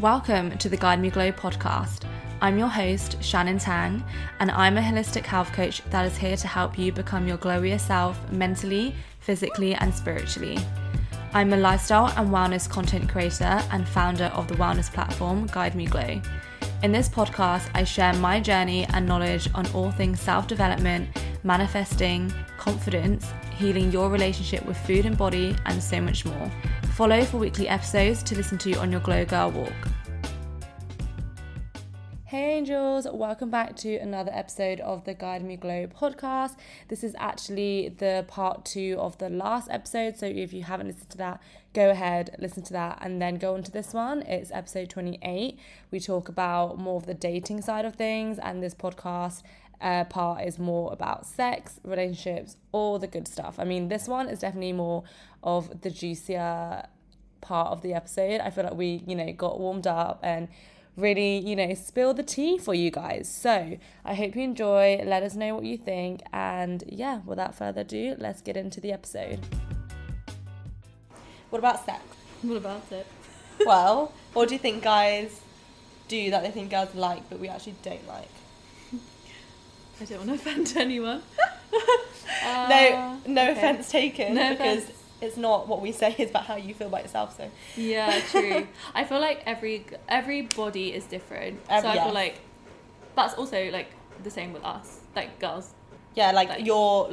Welcome to the Guide Me Glow podcast. I'm your host, Shannon Tang, and I'm a holistic health coach that is here to help you become your glowier self mentally, physically, and spiritually. I'm a lifestyle and wellness content creator and founder of the wellness platform Guide Me Glow. In this podcast, I share my journey and knowledge on all things self-development, manifesting, confidence, healing your relationship with food and body, and so much more. Follow for weekly episodes to listen to on your Glow Girl walk. Hey angels, welcome back to another episode of the Guide Me Glow podcast. This is actually the part 2 of the last episode, so if you haven't listened to that, go ahead, listen to that, and then go on to this one. It's episode 28. We talk about more of the dating side of things, and this podcast part is more about sex, relationships, all the good stuff. I mean, this one is definitely more of the juicier part of the episode. I feel like we, got warmed up and really, spill the tea for you guys. So I hope you enjoy. Let us know what you think. And yeah, without further ado, let's get into the episode. What about sex? What about sex? Well, what do you think guys do that they think girls like but we actually don't like? I don't want to offend anyone. No, okay. Offence taken. No because offense. It's not what we say, it's about how you feel about yourself, so. Yeah, true. I feel like every body is different. I feel like that's also, the same with us, girls. Yeah, your,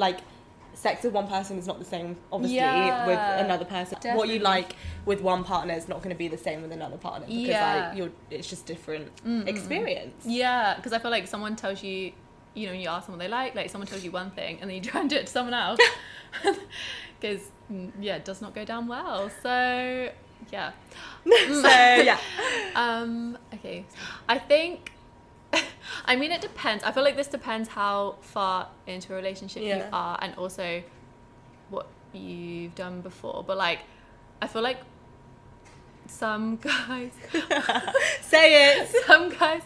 sex with one person is not the same, obviously, with another person. Definitely. What you like with one partner is not going to be the same with another partner because, it's just different experience. Yeah, because I feel like someone tells you... when you ask someone they like someone tells you one thing and then you try and do it to someone else because it does not go down well, so yeah. Okay, I think it depends. I feel like this depends how far into a relationship you are and also what you've done before, but I feel like some guys some guys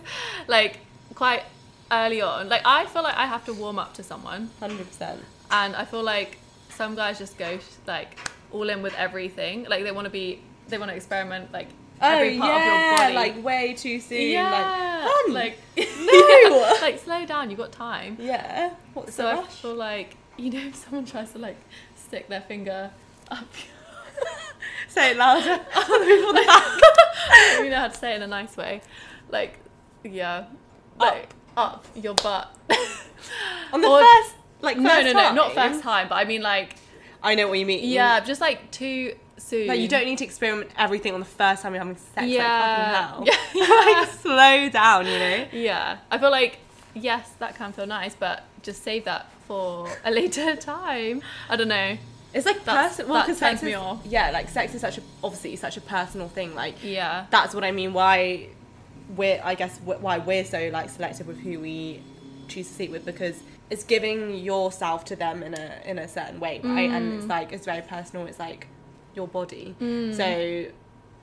quite early on, I feel like I have to warm up to someone 100%, and I feel like some guys just go all in with everything, they want to experiment every part of your body way too soon, no slow down, you've got time. What's so I feel if someone tries to stick their finger up say it louder. I don't really know how to say it in a nice way, up your butt on the first time, but I mean I know what you mean. Yeah, just too soon. You don't need to experiment everything on the first time you're having sex. Fucking hell. Slow down, I feel yes, that can feel nice, but just save that for a later time. I don't know. It's that turns me off. Yeah, sex is such a personal thing. That's what I mean. Why we're so selective with who we choose to sleep with, because it's giving yourself to them in a certain way, right? And it's very personal. It's your body, so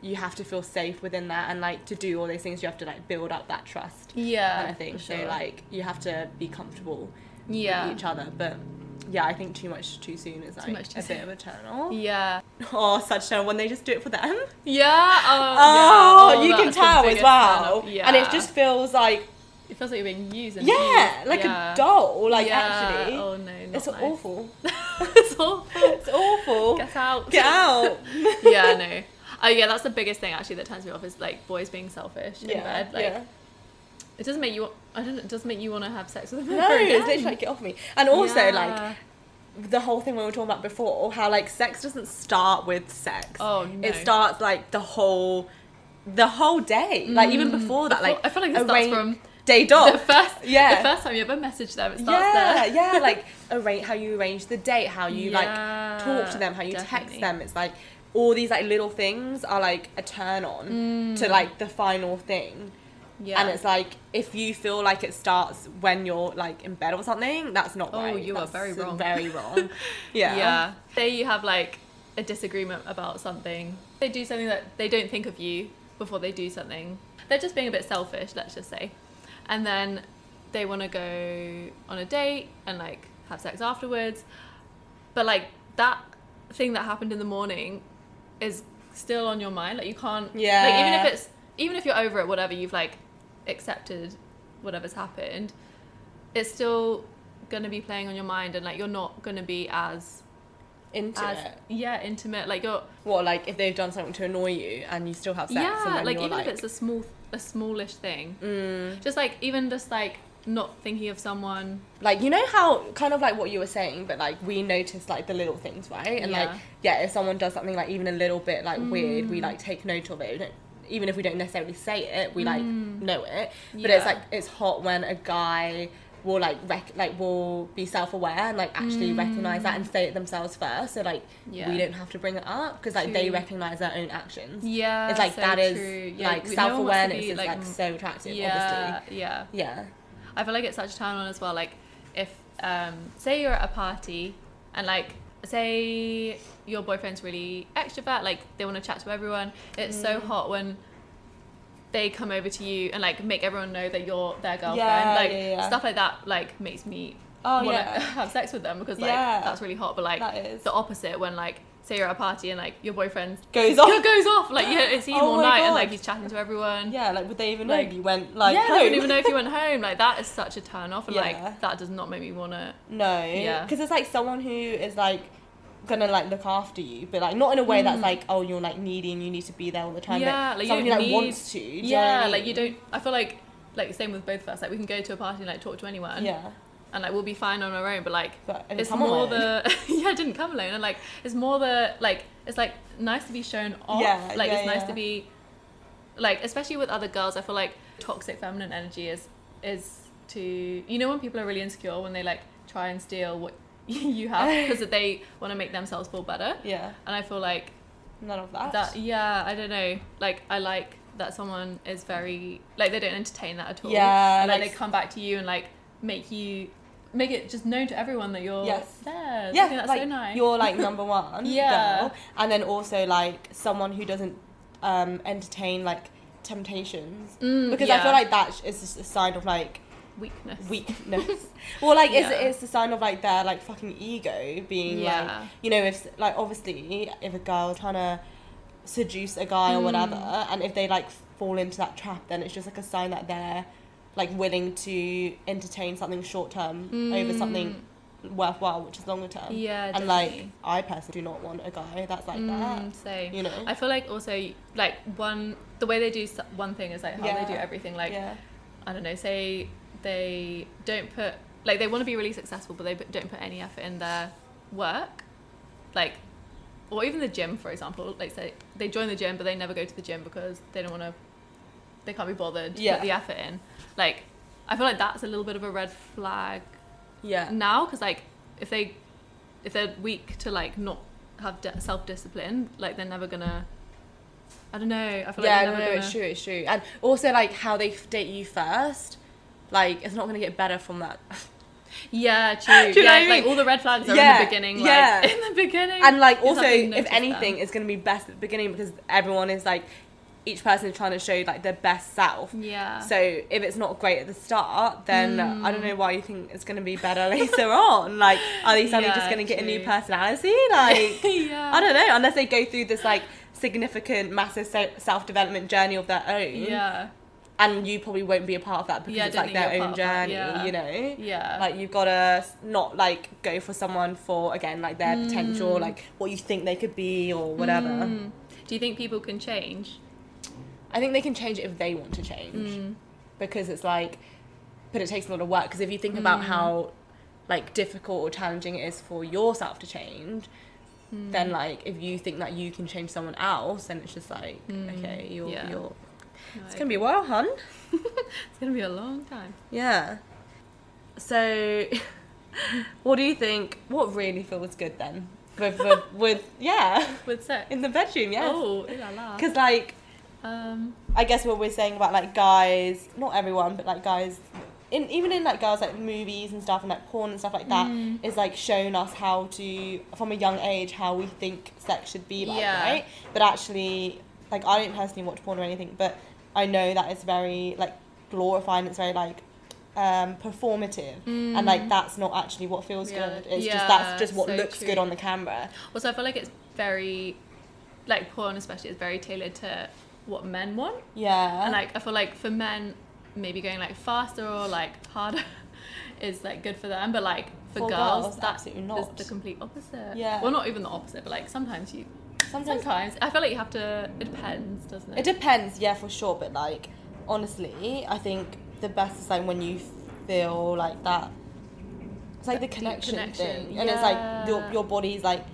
you have to feel safe within that, and to do all those things you have to build up that trust. Yeah, I think so. You have to be comfortable with each other, but. Yeah, I think too much too soon is bit of a turn off. Yeah. Oh, such a when they just do it for them. Yeah. You can tell as well. Yeah. And it just feels like you're being used. And abused. A doll. Actually. Oh no. It's nice. Awful. It's awful. It's awful. Get out. Get out. Yeah. No. Oh yeah, that's the biggest thing actually that turns me off is boys being selfish in bed. It doesn't make you. I don't. It doesn't make you want to have sex with them. No, it's literally get off me. And also the whole thing we were talking about before, how sex doesn't start with sex. Oh no. It starts the whole day. Even before that. I feel it starts from day dot. The first time you ever message them, it starts there. Yeah. How you arrange the date, how you talk to them, how you text them. It's all these little things are a turn on to the final thing. Yeah. And it's if you feel it starts when you're in bed or something, that's not right. Oh, that's are very wrong. Very wrong. Yeah. Yeah. Say you have a disagreement about something. They do something that they don't think of you before they do something. They're just being a bit selfish, let's just say. And then they want to go on a date and have sex afterwards. But that thing that happened in the morning is still on your mind. You can't. Yeah. Even if it's even if you're over it, whatever, you've like accepted whatever's happened, it's still gonna be playing on your mind, and like you're not gonna be as intimate. Like you're like if they've done something to annoy you and you still have sex, and then like you're even like... if it's a smallish thing, just like even just like not thinking of someone, like, you know how kind of like what you were saying, but like we notice like the little things, right? And like if someone does something like even a little bit like weird, we like take note of it. We don't, even if we don't necessarily say it, we like know it. But it's like it's hot when a guy will will be self-aware and like actually recognize that and say it themselves first, so like we don't have to bring it up because like they recognize their own actions. It's like so that is like self-awareness is like so attractive. Obviously I feel like it's such a turn on as well. Like if say you're at a party and like say your boyfriend's really extrovert, like they want to chat to everyone, it's so hot when they come over to you and like make everyone know that you're their girlfriend. Stuff like that like makes me want to have sex with them, because like that's really hot. But like the opposite, when like say you're at a party and like your boyfriend goes off, like it's him all night and like he's chatting to everyone, like would they even know if you went home? They wouldn't even know if you went home. Like that is such a turn off, and like that does not make me want to because it's like someone who is like gonna like look after you, but like not in a way that's like, oh, you're like needy and you need to be there all the time, but like someone who like wants to. Do you know what I mean? Like you don't, I feel like same with both of us, like we can go to a party and like talk to anyone and like we'll be fine on our own, but like it's more the I didn't come alone, and like it's more the like it's like nice to be shown off, like it's nice to be like, especially with other girls. I feel like toxic feminine energy is to, you know, when people are really insecure, when they like try and steal what you have because they want to make themselves feel better, and I feel like none of that I don't know, like I like that someone is very like they don't entertain that at all, and like they come back to you and like make it just known to everyone that you're there. I think that's like, so nice, you're like number one girl. And then also like someone who doesn't entertain like temptations, because I feel like that is just a sign of like weakness. Well, like it's a sign of like their like fucking ego being like, you know, if like obviously if a girl trying to seduce a guy or whatever, and if they like fall into that trap, then it's just like a sign that they're like willing to entertain something short term over something worthwhile, which is longer term. And like I personally do not want a guy that's like that. So you know, I feel like also like the way they do one thing is like how they do everything. Like I don't know, say they don't put, like they want to be really successful, but they don't put any effort in their work, like, or even the gym, for example. Like say they join the gym, but they never go to the gym because they don't want to, they can't be bothered to put the effort in. Like I feel like that's a little bit of a red flag now, because like if they're weak to like not have self-discipline, like they're never gonna, I don't know, I feel like they're never gonna... it's true. And also like how they date you first, like it's not going to get better from that. True. Do you know what I mean? Like all the red flags are in the beginning. Like, in the beginning. And like also, if anything, it's going to be best at the beginning, because everyone is like, each person is trying to show like their best self. So if it's not great at the start, then I don't know why you think it's going to be better later on. Like, are they suddenly just going to get a new personality? Like, I don't know. Unless they go through this like significant, massive self-development journey of their own. And you probably won't be a part of that, because it's like their own journey, you know? Like you've got to not like go for someone for, again, like their potential, like what you think they could be or whatever. Do you think people can change? I think they can change if they want to change, because it's like, but it takes a lot of work, because if you think about how like difficult or challenging it is for yourself to change, then like if you think that you can change someone else, then it's just like, okay, you're it's going to be a while, hun. It's going to be a long time. So, what do you think? What really feels good then? With sex? In the bedroom, Oh, la la. Because, like, I guess what we're saying about, like, guys, not everyone, but, like, guys, even in, like, girls, like, movies and stuff and, like, porn and stuff like that, is, like, showing us how to, from a young age, how we think sex should be like, right? But actually, like, I don't personally watch porn or anything, but I know that it's very, like, glorifying, it's very, like, performative, and, like, that's not actually what feels good. It's just, that's just what looks good on the camera. Also, I feel like it's very, like, porn especially is very tailored to what men want. Yeah. And like I feel like for men, maybe going like faster or like harder is like good for them, but like for girls that's absolutely not. The complete opposite. Yeah. Well, not even the opposite, but like sometimes I feel like you have to. It depends, doesn't it? It depends, yeah, for sure. But like honestly, I think the best is like when you feel like that. It's like the connection thing, and yeah. It's like your body's like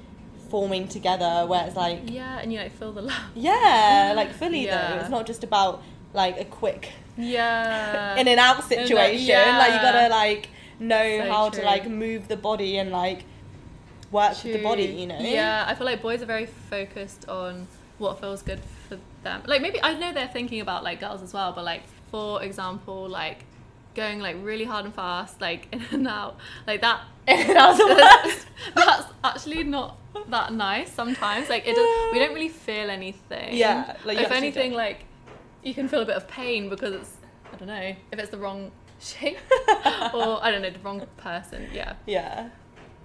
forming together, where it's like yeah, and you like feel the love. Yeah, like fully yeah. Though. It's not just about like a quick yeah in and out situation. Like, yeah. Like you gotta like know so how true. To like move the body and like work true. With the body. You know. Yeah, I feel like boys are very focused on what feels good for them. Like maybe I know they're thinking about like girls as well, but like for example, like. Going like really hard and fast, like in and out, like that. That's actually not that nice sometimes. Like it, does, we don't really feel anything. Yeah. Like if anything, like you can feel a bit of pain because it's I don't know if it's the wrong shape or I don't know the wrong person. Yeah. Yeah.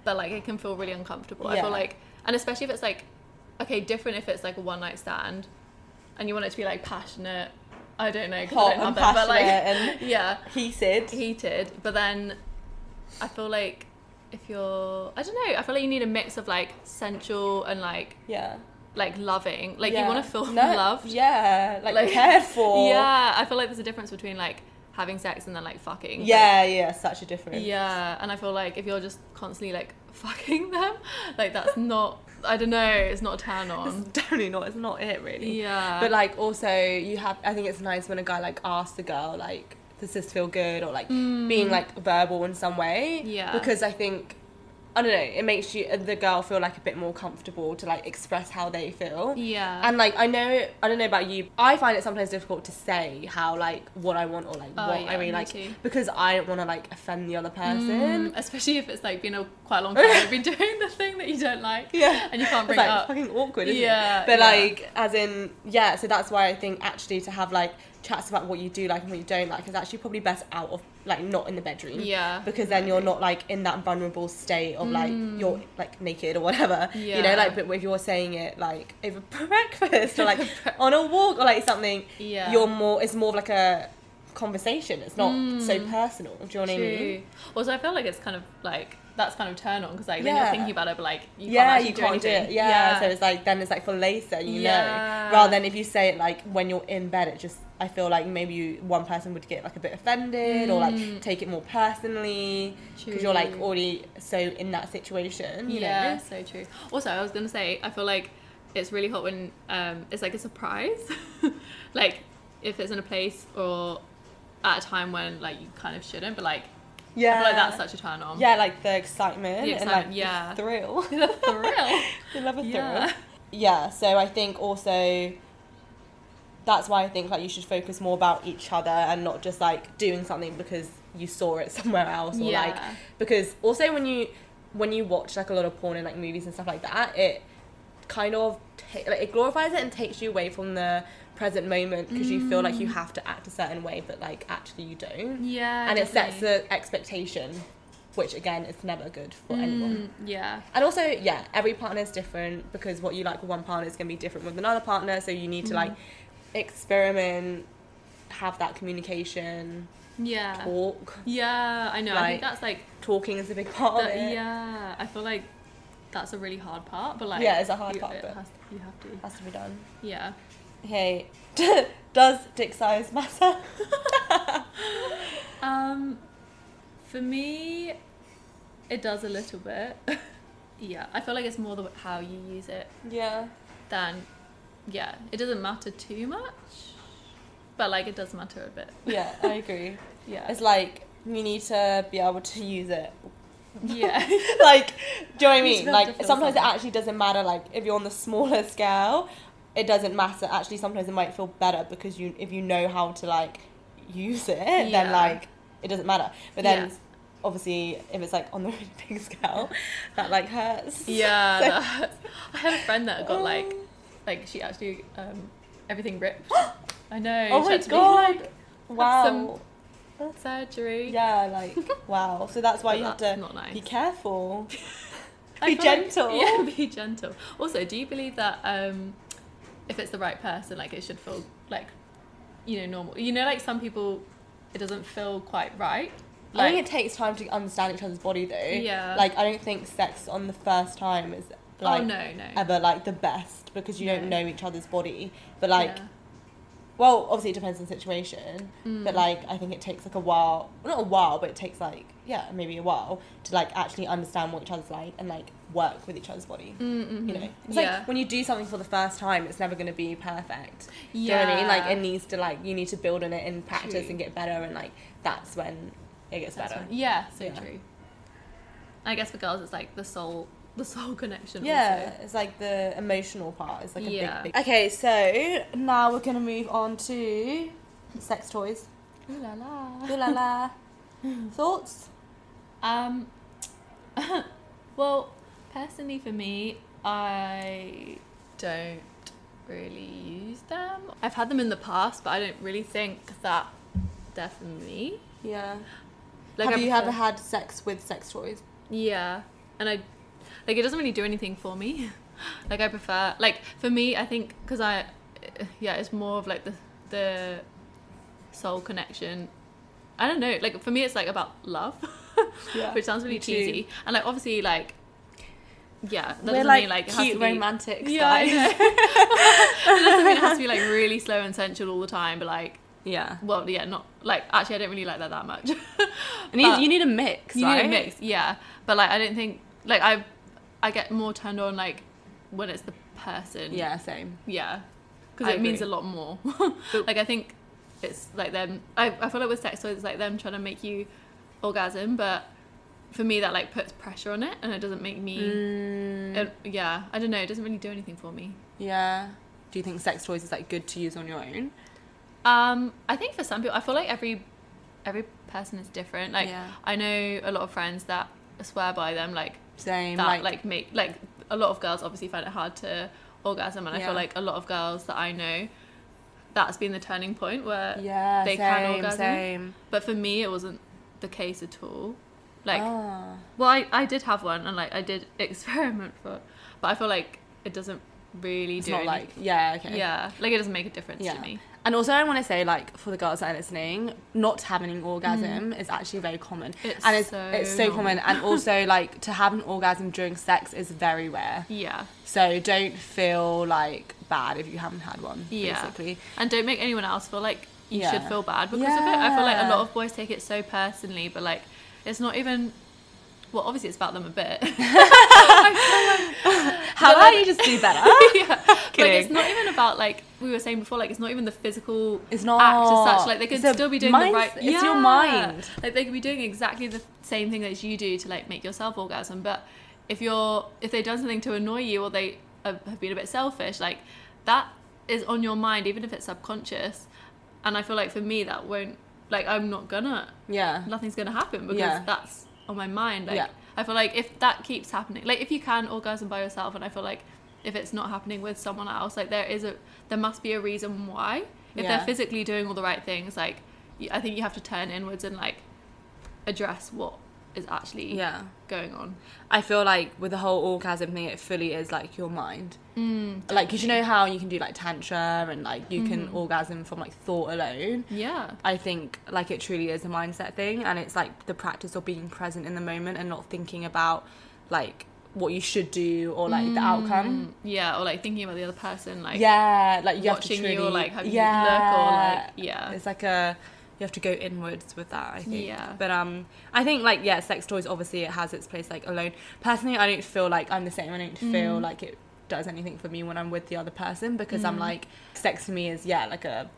But like it can feel really uncomfortable. Yeah. I feel like, and especially if it's like, okay, different if it's like a one night stand, and you want it to be like passionate. I don't know, because I don't have that, but like, and yeah, heated, but then I feel like if you're, I don't know, I feel like you need a mix of like sensual and like, yeah, like loving, like yeah. You want to feel loved, yeah, like cared for, yeah. I feel like there's a difference between like having sex and then like fucking, yeah, like, yeah, such a difference, yeah. And I feel like if you're just constantly like fucking them, like that's not. I don't know, it's not a turn on. It's definitely not, it's not it really. Yeah. But like also you have, I think it's nice when a guy like asks the girl like, does this feel good? Or like being like verbal in some way. Yeah. Because I think, I don't know, it makes you, the girl feel like a bit more comfortable to like express how they feel. Yeah. And like I know, I don't know about you, I find it sometimes difficult to say how like what I want or like what yeah, I really like. Too. Because I don't want to like offend the other person. Especially if it's like been a quite long time you've been doing the thing that you don't like. Yeah. And you can't bring it up. It's fucking awkward, isn't it? But like, as in, yeah, so that's why I think actually to have like chats about what you do like and what you don't like is actually probably best out of like not in the bedroom, yeah, because then you're not like in that vulnerable state of like you're like naked or whatever, yeah. You know, like, but if you're saying it like over breakfast or like on a walk or like something, yeah, you're more, it's more of like a conversation, it's not so personal, do you know what I mean? Also I feel like it's kind of like that's kind of turn on because like when you're thinking about it, but like you can't do it. Yeah. So it's like then it's like for later, you know, rather than if you say it like when you're in bed, it just, I feel like maybe one person would get like a bit offended or like take it more personally because you're like already so in that situation, you know? So true. Also I was gonna say I feel like it's really hot when it's like a surprise like if it's in a place or at a time when like you kind of shouldn't, but like yeah, I feel like that's such a turn on. Yeah, like the excitement and like the thrill. The thrill. You love a thrill. Yeah, so I think also that's why I think like you should focus more about each other and not just like doing something because you saw it somewhere else or like, because also when you watch like a lot of porn and like movies and stuff like that, it kind of like it glorifies it and takes you away from the present moment because you feel like you have to act a certain way, but like actually you don't. Yeah, and definitely. It sets the expectation, which again is never good for anyone. Yeah, and also every partner is different because what you like with one partner is going to be different with another partner, so you need to like experiment, have that communication. Yeah, talk. Yeah, I know. Like, I think that's like talking is a big part of it. Yeah, I feel like that's a really hard part, but like it's a hard part, but it has to be done. Yeah. Okay, does dick size matter? For me, it does a little bit. Yeah, I feel like it's more the how you use it. Yeah. Than it doesn't matter too much, but like it does matter a bit. Yeah, I agree. Yeah, it's like you need to be able to use it. Yeah. Like, do you know what I mean? Like sometimes it actually doesn't matter. Like if you're on the smaller scale. It doesn't matter. Actually, sometimes it might feel better because if you know how to like use it, then like it doesn't matter. But then obviously, if it's like on the really big scale, that like hurts. Yeah, so. That hurts. I had a friend that got like she actually everything ripped. I know. Oh my god! Wow. Some surgery. Yeah, like wow. So that's why you have to be careful. Be gentle. Be gentle. Also, do you believe that? if it's the right person, like it should feel like, you know, normal. You know, like some people, it doesn't feel quite right. Like, I think it takes time to understand each other's body, though. Yeah. Like, I don't think sex on the first time is, like, ever, like, the best, because you don't know each other's body. But, like, well, obviously it depends on the situation, but, like, I think it takes, like, a while. Well, not a while, but it takes, like, yeah, maybe a while to, like, actually understand what each other's like and, like, work with each other's body. You know? It's like, when you do something for the first time, it's never going to be perfect. Yeah. Do you know what I mean? Like, it needs to, like, you need to build on it and practice and get better, and, like, that's when... it gets better. Right. Yeah, so true. I guess for girls, it's like the soul connection. Yeah, also. It's like the emotional part. It's like a big. Okay, so now we're gonna move on to sex toys. Ooh la la. Ooh la la. Thoughts? Well, personally for me, I don't really use them. I've had them in the past, but I don't really think that they're for me. Yeah. Like, have you ever had sex with sex toys? Yeah, and I, like, it doesn't really do anything for me. Like, I prefer, like, for me, I think, because it's more of, like, the soul connection. I don't know, like, for me, it's, like, about love, which sounds really cheesy. And, like, obviously, like, yeah, that we're doesn't like mean, like, it cute has to be, romantic stuff. Yeah, I know. It doesn't mean it has to be, like, really slow and sensual all the time, but, like, yeah. Well, yeah, not... like, actually, I don't really like that much. You need a mix, right? You need a mix, yeah. But, like, I don't think... like, I get more turned on, like, when it's the person. Yeah, same. Yeah. Because it means a lot more. Like, I think it's, like, them... I feel like with sex toys, it's, like, them trying to make you orgasm, but for me, that, like, puts pressure on it, and it doesn't make me... yeah, I don't know. It doesn't really do anything for me. Yeah. Do you think sex toys is, like, good to use on your own? I think for some people, I feel like every person is different. Like, I know a lot of friends that swear by them. Like, same. That, like, make, like, a lot of girls obviously find it hard to orgasm, and I feel like a lot of girls that I know, that's been the turning point where they can orgasm. Same. But for me, it wasn't the case at all. Like, well, I did have one, and, like, I did experiment for it, but I feel like it doesn't really do anything. Like, like, it doesn't make a difference to me. And also, I want to say, like, for the girls that are listening, not having an orgasm is actually very common. It's so common. And also, like, to have an orgasm during sex is very rare. Yeah. So don't feel, like, bad if you haven't had one, basically. And don't make anyone else feel like you should feel bad because of it. I feel like a lot of boys take it so personally, but, like, it's not even... well, obviously, it's about them a bit. How about, like, you just do better? Like, it's not even about, like, we were saying before, like, it's not even the physical act as such. Like, they could still be doing the right... It's your mind. Like, they could be doing exactly the same thing that you do to, like, make yourself orgasm. But if they've done something to annoy you, or they have been a bit selfish, like, that is on your mind, even if it's subconscious. And I feel like for me, that won't... like, I'm not gonna... yeah. Nothing's gonna happen because that's... on my mind, like, I feel like if that keeps happening, like, if you can orgasm by yourself, and I feel like if it's not happening with someone else, like, there must be a reason why. If they're physically doing all the right things, like, I think you have to turn inwards and, like, address what is actually going on. I feel like with the whole orgasm thing, it fully is, like, your mind. Like, because you know how you can do, like, tantra, and, like, you can orgasm from, like, thought alone. Yeah. I think, like, it truly is a mindset thing, and it's, like, the practice of being present in the moment and not thinking about, like, what you should do, or, like, the outcome. Yeah, or, like, thinking about the other person, like... yeah, like, you watching have to truly... you, or, like, how you look, or, like... yeah. It's like a... you have to go inwards with that, I think. Yeah. But I think, like, yeah, sex toys, obviously, it has its place, like, alone. Personally, I don't feel like I'm the same. I don't feel like it does anything for me when I'm with the other person, because I'm, like, sex for me is, like a...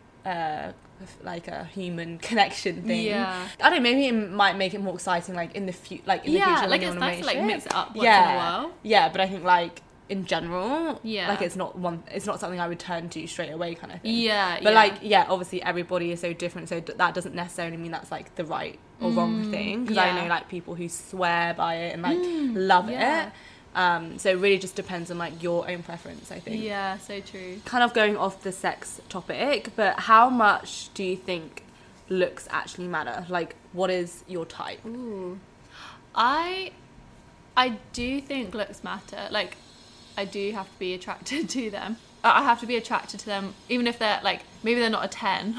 like a human connection thing. Yeah. I don't know, maybe it might make it more exciting, like, in the future. Like, in the future, like, it's nice to, like, mix it up once in a while. Yeah, but I think, like, in general, like, it's not something I would turn to straight away, kind of thing. Yeah, but like, obviously everybody is so different, so that doesn't necessarily mean that's, like, the right or wrong thing, because I know, like, people who swear by it and, like, love it. So it really just depends on, like, your own preference, I think. Yeah, so true. Kind of going off the sex topic, but how much do you think looks actually matter? Like, what is your type? Ooh. I do think looks matter. Like, I do have to be attracted to them. I have to be attracted to them, even if they're like, maybe they're not a 10,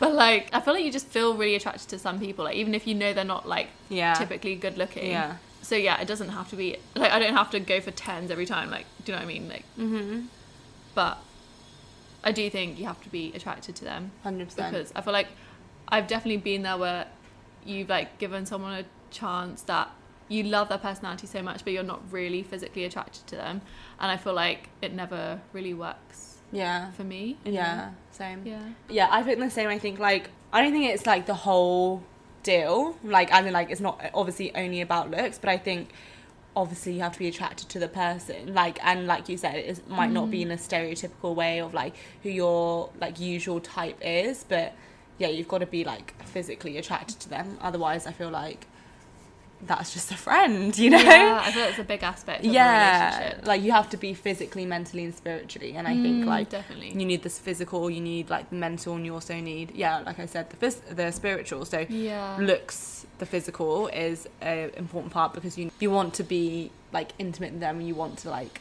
but like, I feel like you just feel really attracted to some people, like even if you know they're not like typically good looking. Yeah. So yeah, it doesn't have to be like, I don't have to go for 10s every time. Like, do you know what I mean? Like, but I do think you have to be attracted to them. 100%. Because I feel like I've definitely been there where you've like given someone a chance that you love their personality so much, but you're not really physically attracted to them. And I feel like it never really works. Yeah. For me. Yeah. Same. Yeah. Yeah. I think the same. I think like, I don't think it's like the whole deal. Like, I mean, like, it's not obviously only about looks, but I think obviously you have to be attracted to the person, like, and like you said, it might not be in a stereotypical way of like who your like usual type is, but yeah, you've got to be like physically attracted to them, otherwise I feel like that's just a friend, you know? Yeah, I feel it's a big aspect of the relationship. Like, you have to be physically, mentally and spiritually, and I think like definitely you need this physical, you need like the mental, and you also need, yeah, like I said, the spiritual. So looks, the physical is an important part, because you want to be like intimate with them, you want to like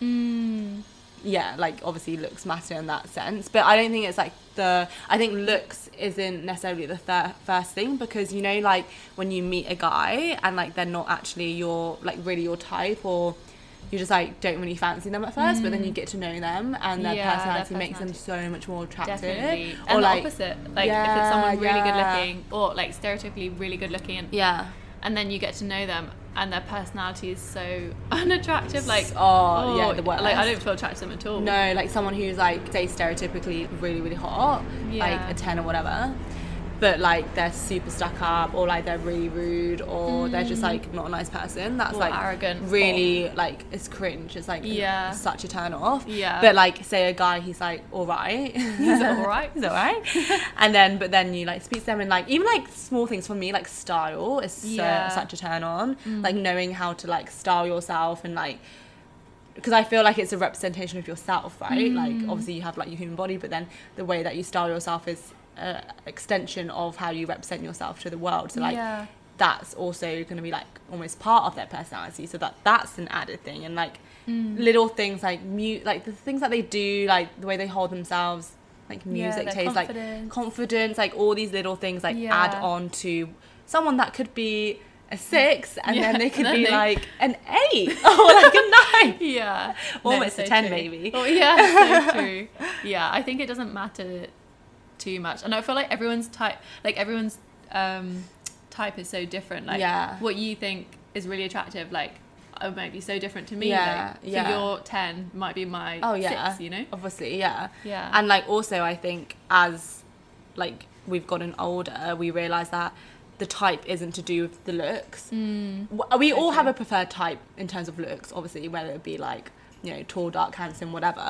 yeah, like obviously looks matter in that sense, but I don't think it's like I think looks isn't necessarily the first thing, because you know, like when you meet a guy and like they're not actually your like really your type, or you just like don't really fancy them at first, but then you get to know them and their personality makes them so much more attractive. Definitely. Or and like, the opposite, like if it's someone really good looking or like stereotypically really good looking, and then you get to know them and their personality is so unattractive, like the worst. Like, I don't feel attracted to them at all. No, like someone who's like, say, stereotypically really really hot, like a 10 or whatever, but like they're super stuck up, or like they're really rude, or they're just like not a nice person. That's or like arrogant, really, or like it's cringe. It's like such a turn off. Yeah. But like, say a guy, he's like alright. He's alright. He's alright. And then, but then you like speak to them, and like even like small things for me, like style is such a turn on. Like knowing how to like style yourself, and like, because I feel like it's a representation of yourself, right? Like obviously you have like your human body, but then the way that you style yourself is extension of how you represent yourself to the world. So like that's also going to be like almost part of their personality, so that's an added thing. And like little things like like the things that they do, like the way they hold themselves, like music taste, like confidence, like all these little things like add on to someone that could be a 6 and then they could be like an 8 or like a 9 almost so a 10 true. Maybe so true. I think it doesn't matter too much, and I feel like everyone's type is so different. Like what you think is really attractive, like it might be so different to me. So your 10 might be my 6, you know? Obviously, and like also I think as like we've gotten older, we realise that the type isn't to do with the looks. We all have a preferred type in terms of looks, obviously, whether it be like, you know, tall, dark, handsome, whatever.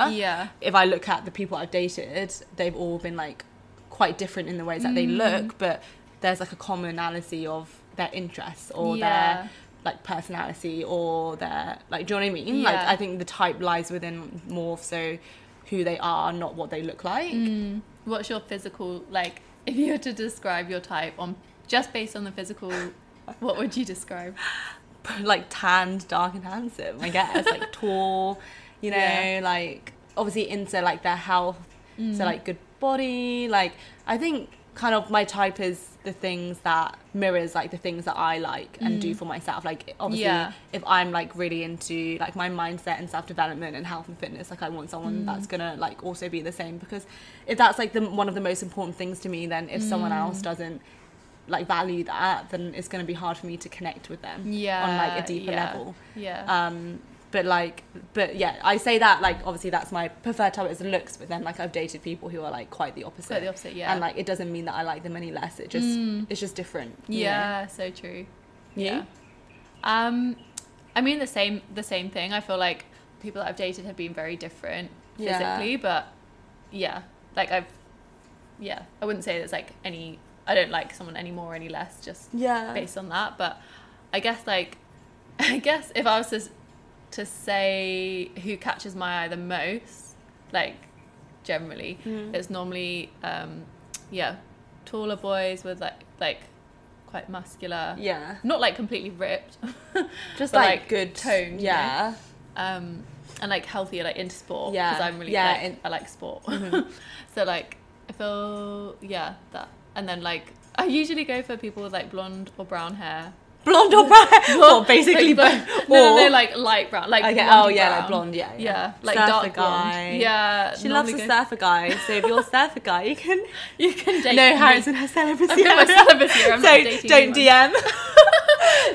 If I look at the people I've dated, they've all been like quite different in the ways that they look, but there's like a commonality of their interests, or their like personality, or their like, do you know what I mean? Like, I think the type lies within more so who they are, not what they look like. What's your physical, like if you were to describe your type on just based on the physical, what would you describe? Like tanned, dark and handsome, I guess. Like tall, you know, like obviously into like their health, so like good body. Like, I think kind of my type is the things that mirrors like the things that I like and do for myself. Like obviously if I'm like really into like my mindset and self-development and health and fitness, like I want someone that's gonna like also be the same, because if that's like one of the most important things to me, then if someone else doesn't like value that, then it's going to be hard for me to connect with them on like a deeper level. I say that like obviously that's my preferred type is looks, but then like I've dated people who are like quite the opposite and like it doesn't mean that I like them any less, it just it's just different, you know? So true. I mean the same thing. I feel like people that I've dated have been very different physically, but like I wouldn't say there's like any, I don't like someone any more or any less, just based on that. But I guess if I was to say who catches my eye the most, like generally, it's normally taller boys with like quite muscular, not like completely ripped, just like good toned, you know? and like healthy and like into sport, because I'm really I like sport. Mm-hmm. So like I feel that, and then like I usually go for people with like blonde or brown hair. Blonde or brown hair? Well, basically like, both. No, like light brown. Like okay, oh yeah, brown. Like blonde, yeah. Like surfer dark guy. Blonde. Yeah. She loves a surfer guy, so if you're a surfer guy, you can date. No, Harris and her celibacy. I'm celibacy. I'm not dating. Don't anyone. DM.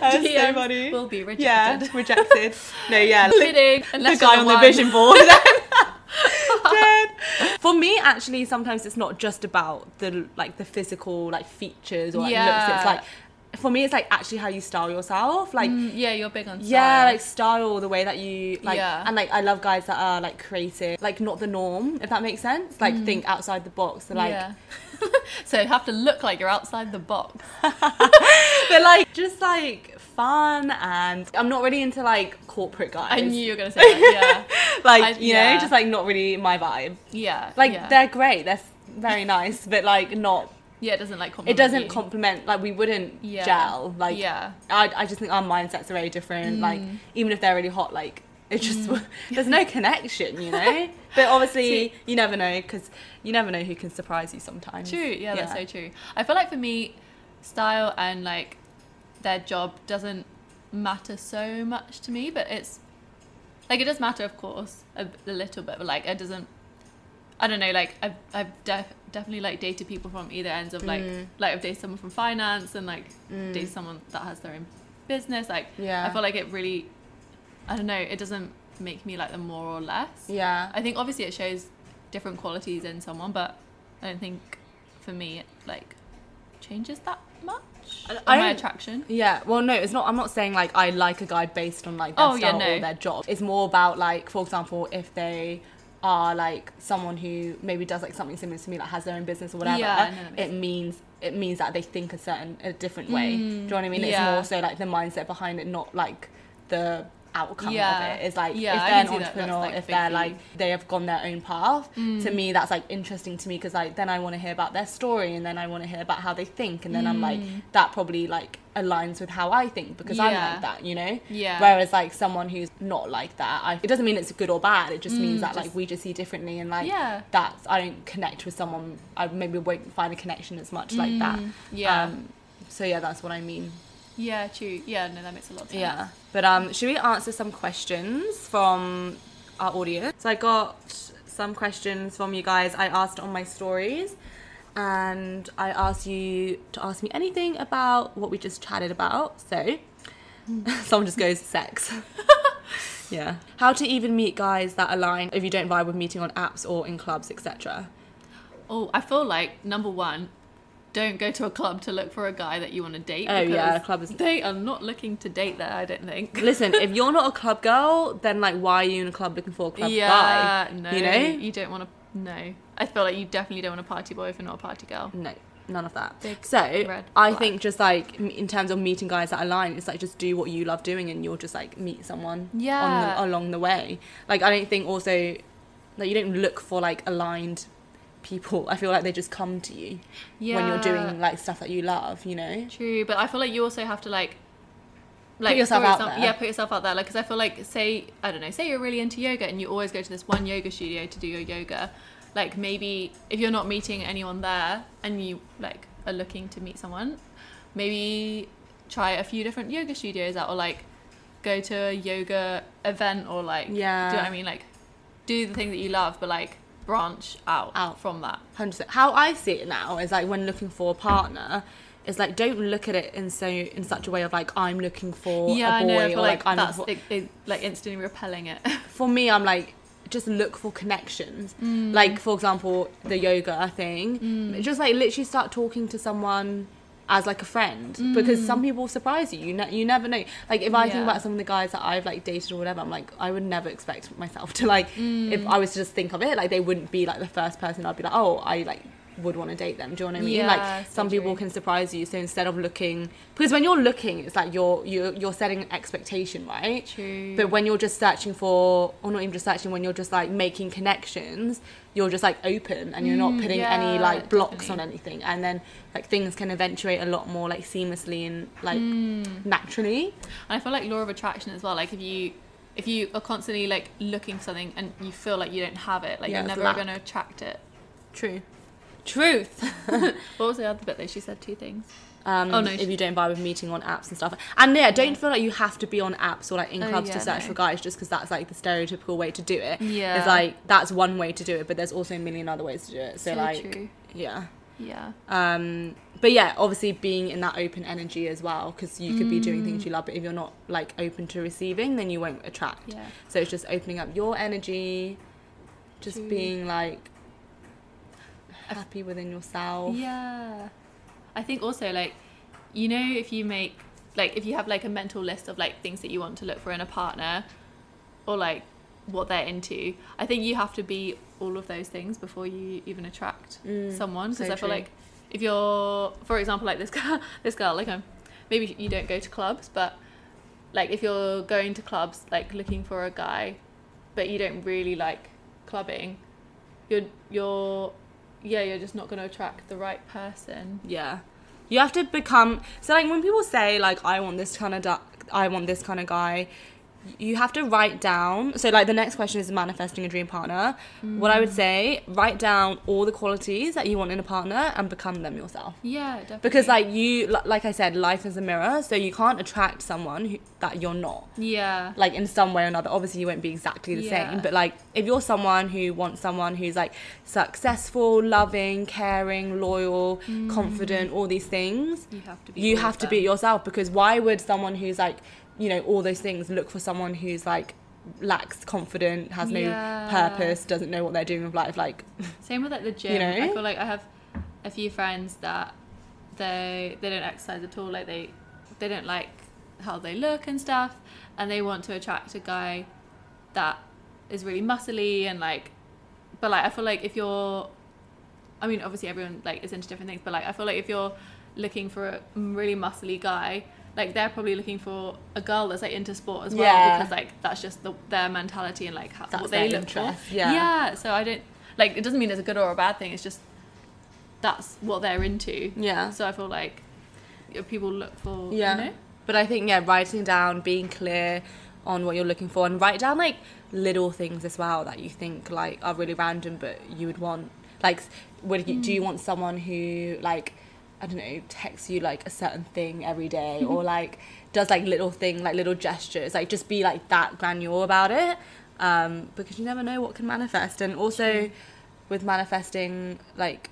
DM so will be rejected. Yeah, rejected. No, yeah. Kidding. The guy on the vision board. For me, actually, sometimes it's not just about the physical features or looks. It's like, for me, it's like actually how you style yourself. Like you're big on style. Yeah, like style, the way that you and like I love guys that are like creative, like not the norm, if that makes sense. Like think outside the box. So, like so you have to look like you're outside the box. But like just like fun, and I'm not really into like corporate guys. I knew you were gonna say that. Yeah. Like know, just like not really my vibe. Yeah. Like they're great, they're very nice, but like not. Yeah, it doesn't compliment. It doesn't compliment. Like we wouldn't gel. Like I just think our mindsets are very different. Like even if they're really hot, like it just there's no connection, you know. But obviously you never know, because you never know who can surprise you sometimes. True. Yeah, that's so true. I feel like for me, style and like their job doesn't matter so much to me, but it's like it does matter, of course, a little bit. But like it doesn't. I don't know. Like I've definitely like dated people from either ends of like I've dated someone from finance and like dated someone that has their own business. Like I feel like it really, I don't know, it doesn't make me like them more or less. Yeah, I think obviously it shows different qualities in someone, but I don't think for me it like changes that much on my attraction. Yeah, well no, it's not, I'm not saying like I like a guy based on like their style or their job. It's more about like, for example, if they are like someone who maybe does like something similar to me, like has their own business or whatever, it means that they think a different way. Do you know what I mean? Yeah. It's more so like the mindset behind it, not like the outcome of it. It's like if they're an entrepreneur, like if they're like they have gone their own path, to me that's like interesting to me, because like then I want to hear about their story, and then I want to hear about how they think, and then I'm like that probably like aligns with how I think, because I'm like that, you know? Yeah. Whereas like someone who's not like that, it doesn't mean it's good or bad, it just means that like we just see differently, and like that's, I don't connect with someone, I maybe won't find a connection as much like that. Yeah. So yeah, that's what I mean. Yeah, true. Yeah, no, that makes a lot of sense. Yeah. But should we answer some questions from our audience? So I got some questions from you guys. I asked on my stories, and I asked you to ask me anything about what we just chatted about. So someone just goes, sex. Yeah. How to even meet guys that align if you don't vibe with meeting on apps or in clubs, etc. Oh, I feel like number one, don't go to a club to look for a guy that you want to date. Oh yeah, they are not looking to date there, I don't think. Listen, if you're not a club girl, then like why are you in a club looking for a club guy? Yeah, no. You know, you don't want to. No, I feel like you definitely don't want a party boy if you're not a party girl. No, none of that. Big so I think just like in terms of meeting guys that align, it's like just do what you love doing, and you'll just like meet someone along the way. Like I don't think also like you don't look for like aligned people. I feel like they just come to you when you're doing like stuff that you love, you know. True, but I feel like you also have to like put yourself out there. Yeah, put yourself out there. Like, because I feel like, say you're really into yoga and you always go to this one yoga studio to do your yoga. Like maybe if you're not meeting anyone there and you like are looking to meet someone, maybe try a few different yoga studios out, or like go to a yoga event, or like do you know what I mean? Like do the thing that you love, but like branch out from that. 100%. How I see it now is like when looking for a partner, it's like don't look at it in such a way of like I'm looking for a boy, I know, or like I'm that's like instantly repelling it. For me, I'm like just look for connections. Like for example, the yoga thing. Just like literally start talking to someone as like a friend, because some people surprise you. You never know. Like if I think about some of the guys that I've like dated or whatever, I'm like I would never expect myself to like if I was to just think of it, like they wouldn't be like the first person I'd be like, oh, I like would want to date them. Do you know what I mean? Like some people can surprise you. So instead of looking, because when you're looking, it's like you're setting an expectation, right? True. But when you're just searching for, or not even just searching, when you're just like making connections, you're just like open and you're not putting any like blocks on anything, and then like things can eventuate a lot more like seamlessly and like naturally. And I feel like law of attraction as well. Like if you if you are constantly like looking for something and you feel like you don't have it, like you're never going to attract it. True. Truth. What was the other bit though? She said two things. If you don't vibe with meeting on apps and stuff. And don't feel like you have to be on apps or like in clubs to search for guys, just because that's like the stereotypical way to do it. Yeah. It's like, that's one way to do it, but there's also a million other ways to do it. So like, true. Yeah. But yeah, obviously being in that open energy as well, because you could be doing things you love, but if you're not like open to receiving, then you won't attract. Yeah. So it's just opening up your energy, just being like happy within yourself. Yeah. I think also, like, you know, if you make, like, if you have, like, a mental list of, like, things that you want to look for in a partner or, like, what they're into, I think you have to be all of those things before you even attract someone. Because so I feel like if you're, for example, like, this girl, like, maybe you don't go to clubs, but, like, if you're going to clubs, like, looking for a guy, but you don't really like clubbing, you're just not going to attract the right person. Yeah. You have to become... So, like, when people say, like, I want this kind of guy, you have to write down... So, like, the next question is manifesting a dream partner. Mm. What I would say, write down all the qualities that you want in a partner and become them yourself. Yeah, definitely. Because, like, you... Like I said, life is a mirror, so you can't attract someone that you're not. Yeah. Like, in some way or another. Obviously, you won't be exactly the same. But, like, if you're someone who wants someone who's, like, successful, loving, caring, loyal, confident, all these things... You have to be yourself. Because why would someone who's, like... you know, all those things, look for someone who's, like, lacks confidence, has no purpose, doesn't know what they're doing with life, like... Same with, like, the gym. You know? I feel like I have a few friends that they don't exercise at all, like, they don't like how they look and stuff, and they want to attract a guy that is really muscly and, like... But, like, I feel like if you're... I mean, obviously everyone, like, is into different things, but, like, I feel like if you're looking for a really muscly guy... Like, they're probably looking for a girl that's, like, into sport as well. Yeah. Because, like, that's just their mentality and, like, what they look for. Yeah. So I don't... Like, it doesn't mean it's a good or a bad thing. It's just that's what they're into. Yeah. So I feel like people look for, you know? But I think, writing down, being clear on what you're looking for. And write down, like, little things as well that you think, like, are really random but you would want. Like, do you want someone who, like... I don't know, texts you, like, a certain thing every day or, like, does, like, little thing, like, little gestures. Like, just be, like, that granular about it because you never know what can manifest. And also with manifesting, like,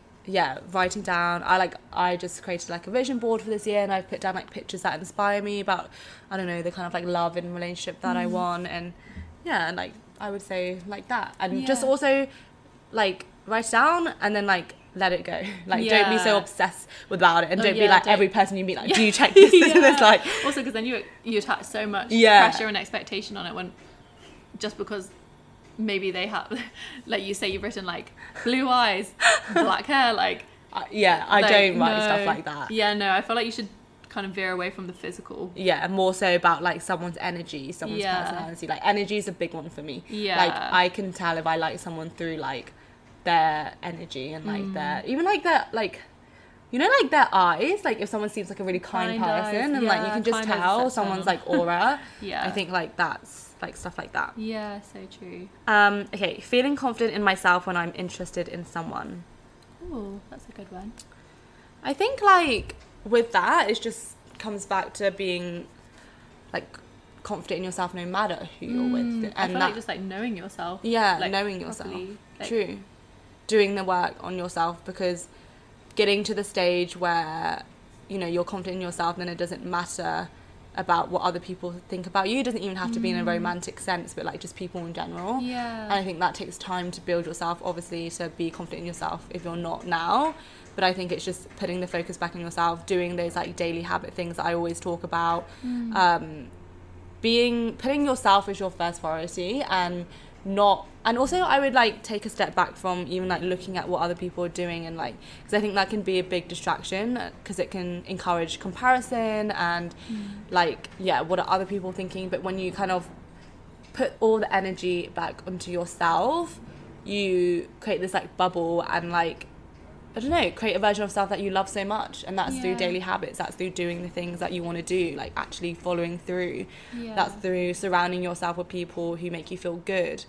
writing down. I just created, like, a vision board for this year and I've put down, like, pictures that inspire me about, I don't know, the kind of, like, love and relationship that I want. And, and, like, I would say, like, that. And just also, like, write it down and then, like, let it go. Like, don't be so obsessed about it, and don't be like every person you meet. Like, do you check this? And it's like also because then you attach so much pressure and expectation on it when just because maybe they have, like you say, you've written like blue eyes, black hair, like I don't write stuff like that. Yeah, no, I feel like you should kind of veer away from the physical. Yeah, and more so about like someone's energy, someone's personality. Like energy is a big one for me. Yeah, like I can tell if I like someone through like their energy and like their even like their like you know like their eyes, like if someone seems like a really kind person eyes, and like you can just tell someone's like aura. I think like that's like stuff like that. Yeah, so true. Okay, feeling confident in myself when I'm interested in someone. Oh, that's a good one. I think like with that it just comes back to being like confident in yourself no matter who you're with, and I feel like just like knowing yourself. Yeah, like, knowing yourself properly, like, true. Doing the work on yourself, because getting to the stage where you know you're confident in yourself, then it doesn't matter about what other people think about you. It doesn't even have to be in a romantic sense, but like just people in general. Yeah. And I think that takes time to build yourself, obviously, to be confident in yourself if you're not now. But I think it's just putting the focus back on yourself, doing those like daily habit things that I always talk about, putting yourself as your first priority and. Not and also I would like take a step back from even like looking at what other people are doing and like because I think that can be a big distraction because it can encourage comparison and like what are other people thinking. But when you kind of put all the energy back onto yourself, you create this like bubble and like I don't know, create a version of self that you love so much. And that's through daily habits. That's through doing the things that you want to do, like actually following through. Yeah. That's through surrounding yourself with people who make you feel good.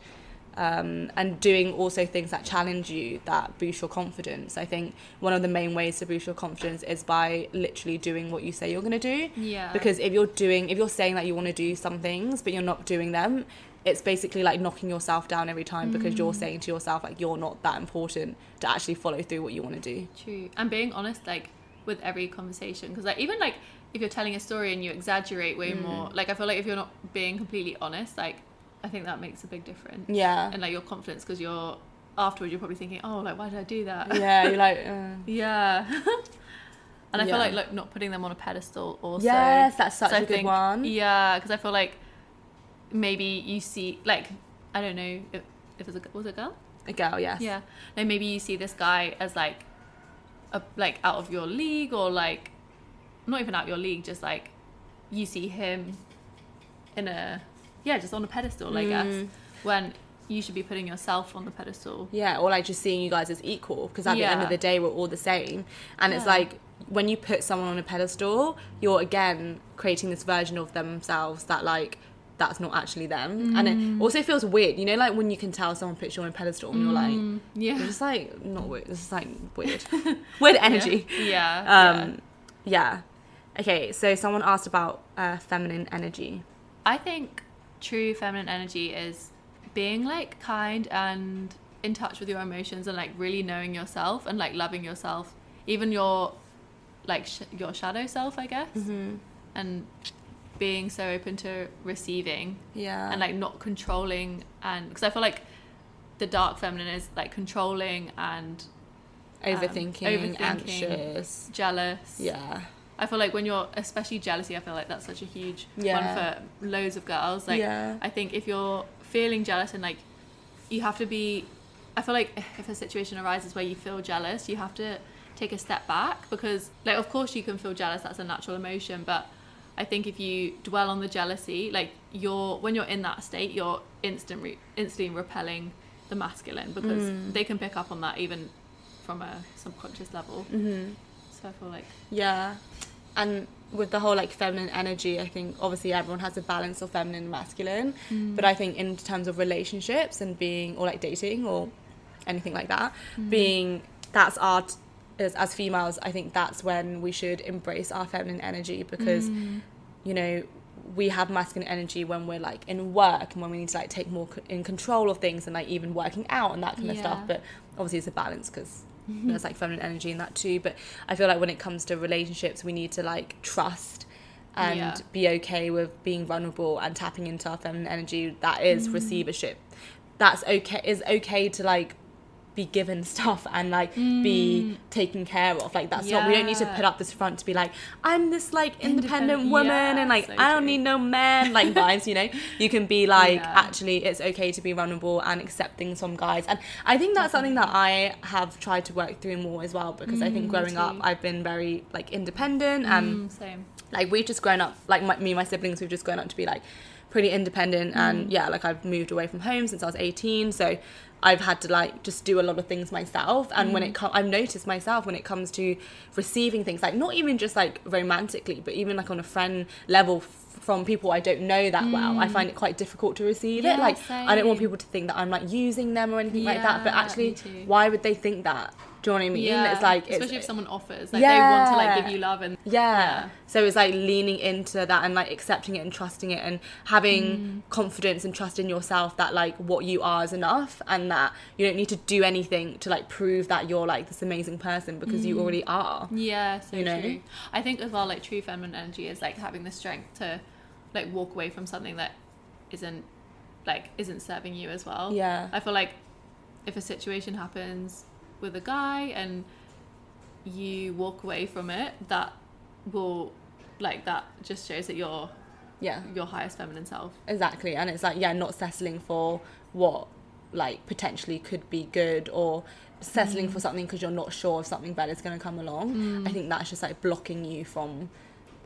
And doing also things that challenge you, that boost your confidence. I think one of the main ways to boost your confidence is by literally doing what you say you're going to do. Yeah. Because if you're saying that you want to do some things, but you're not doing them, it's basically like knocking yourself down every time because you're saying to yourself, like, you're not that important to actually follow through what you want to do. True. And being honest, like, with every conversation. Because, like, even, like, if you're telling a story and you exaggerate way more, like, I feel like if you're not being completely honest, like, I think that makes a big difference. Yeah. And, like, your confidence, because you're... Afterwards, you're probably thinking, oh, like, why did I do that? Yeah, you're like... Yeah. And I feel like, not putting them on a pedestal also. Yes, that's such a good one. Yeah, because I feel like maybe you see... Like, I don't know if it was a girl? A girl, yes. Yeah. Like, maybe you see this guy as, like, out of your league, or, like... Not even out of your league, just, like, you see him in a... Yeah, just on a pedestal, I guess, when you should be putting yourself on the pedestal. Yeah, or, like, just seeing you guys as equal, because at the end of the day, we're all the same. And it's like, when you put someone on a pedestal, you're, again, creating this version of themselves that, like, that's not actually them. And it also feels weird, you know, like, when you can tell someone puts you on a pedestal and you're like, you're just, like, not weird. This is, like, weird. Weird energy. Yeah. Okay, so someone asked about feminine energy. I think... True feminine energy is being, like, kind and in touch with your emotions, and, like, really knowing yourself and, like, loving yourself, even your, like, your shadow self, I guess, and being so open to receiving, and, like, not controlling. And because I feel like the dark feminine is, like, controlling and overthinking, anxious, jealous. Yeah. I feel like when you're, especially jealousy, I feel like that's such a huge one for loads of girls. Like, I think if you're feeling jealous and, like, you have to be, I feel like if a situation arises where you feel jealous, you have to take a step back, because, like, of course you can feel jealous. That's a natural emotion. But I think if you dwell on the jealousy, like, when you're in that state, you're instantly repelling the masculine, because they can pick up on that even from a subconscious level. So I feel like... Yeah. And with the whole, like, feminine energy, I think obviously everyone has a balance of feminine and masculine. But I think in terms of relationships and being, or, like, dating or anything like that, being, that's our... As females, I think that's when we should embrace our feminine energy, because, you know, we have masculine energy when we're, like, in work and when we need to, like, take more in control of things and, like, even working out and that kind of stuff. But obviously it's a balance, because... There's, like, feminine energy in that too. But I feel like when it comes to relationships, we need to, like, trust and be okay with being vulnerable and tapping into our feminine energy. That is receivership. That's okay. It's okay to, like, be given stuff and, like, be taken care of. Like, that's not... We don't need to put up this front to be like, I'm this, like, independent woman and, like, so I don't need no man, like, guys, you know? You can be like, actually, it's okay to be vulnerable and accepting some guys. And I think that's something that I have tried to work through more as well, because I think growing up, I've been very, like, independent and... Same. Like, we've just grown up... Like, me and my siblings, we've just grown up to be, like, pretty independent and, yeah, like, I've moved away from home since I was 18, so... I've had to, like, just do a lot of things myself. And I've noticed myself when it comes to receiving things, like, not even just, like, romantically, but even, like, on a friend level from people I don't know that well. I find it quite difficult to receive it. Like, same. I don't want people to think that I'm, like, using them or anything like that. But actually, why would they think that? Do you know what I mean? Yeah. It's like, especially if someone offers, like, they want to, like, give you love and so it's like leaning into that and, like, accepting it and trusting it and having confidence and trust in yourself that, like, what you are is enough, and that you don't need to do anything to, like, prove that you're, like, this amazing person, because you already are. So you know? True. I think as well, like, true feminine energy is, like, having the strength to, like, walk away from something that isn't serving you as well. I feel like if a situation happens with a guy and you walk away from it, that will, like, that just shows that you're your highest feminine self. Exactly. And it's like, not settling for what, like, potentially could be good, or settling for something because you're not sure if something better is going to come along. I think that's just, like, blocking you from,